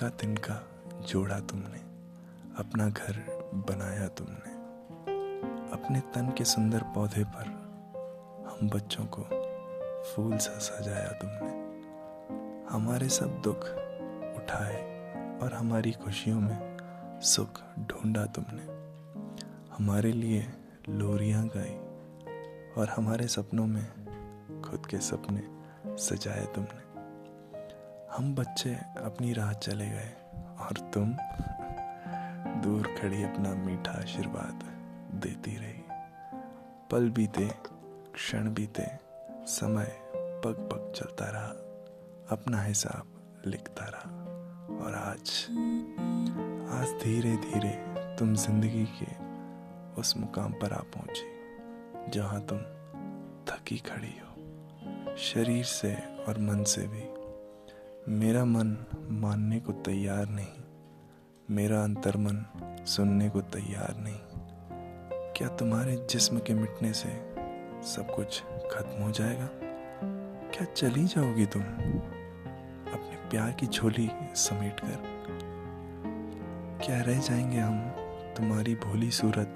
तिनका तिनका जोड़ा तुमने, अपना घर बनाया तुमने। अपने तन के सुंदर पौधे पर हम बच्चों को फूल सा सजाया तुमने। हमारे सब दुख उठाए और हमारी खुशियों में सुख ढूंढा तुमने। हमारे लिए लोरियां गाई और हमारे सपनों में खुद के सपने सजाए तुमने। हम बच्चे अपनी राह चले गए और तुम दूर खड़ी अपना मीठा आशीर्वाद देती रही। पल बीते, क्षण बीते, समय पग पग चलता रहा, अपना हिसाब लिखता रहा। और आज धीरे धीरे तुम जिंदगी के उस मुकाम पर आ पहुंची जहां तुम थकी खड़ी हो, शरीर से और मन से भी। मेरा मन मानने को तैयार नहीं, मेरा अंतर्मन सुनने को तैयार नहीं। क्या तुम्हारे जिस्म के मिटने से सब कुछ खत्म हो जाएगा? क्या चली जाओगी तुम अपने प्यार की झोली समेट कर? क्या रह जाएंगे हम तुम्हारी भोली सूरत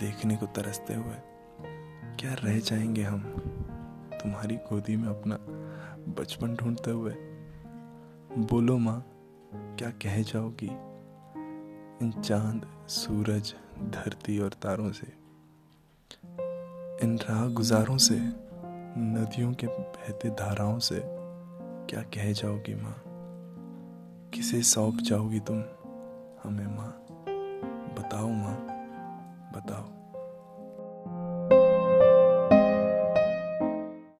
देखने को तरसते हुए? क्या रह जाएंगे हम तुम्हारी गोदी में अपना बचपन ढूंढते हुए? बोलो माँ, क्या कह जाओगी इन चांद, सूरज, धरती और तारों से, इन राह गुजारों से, नदियों के बहते धाराओं से? क्या कह जाओगी माँ? किसे सौंप जाओगी तुम हमें माँ? बताओ माँ, बताओ।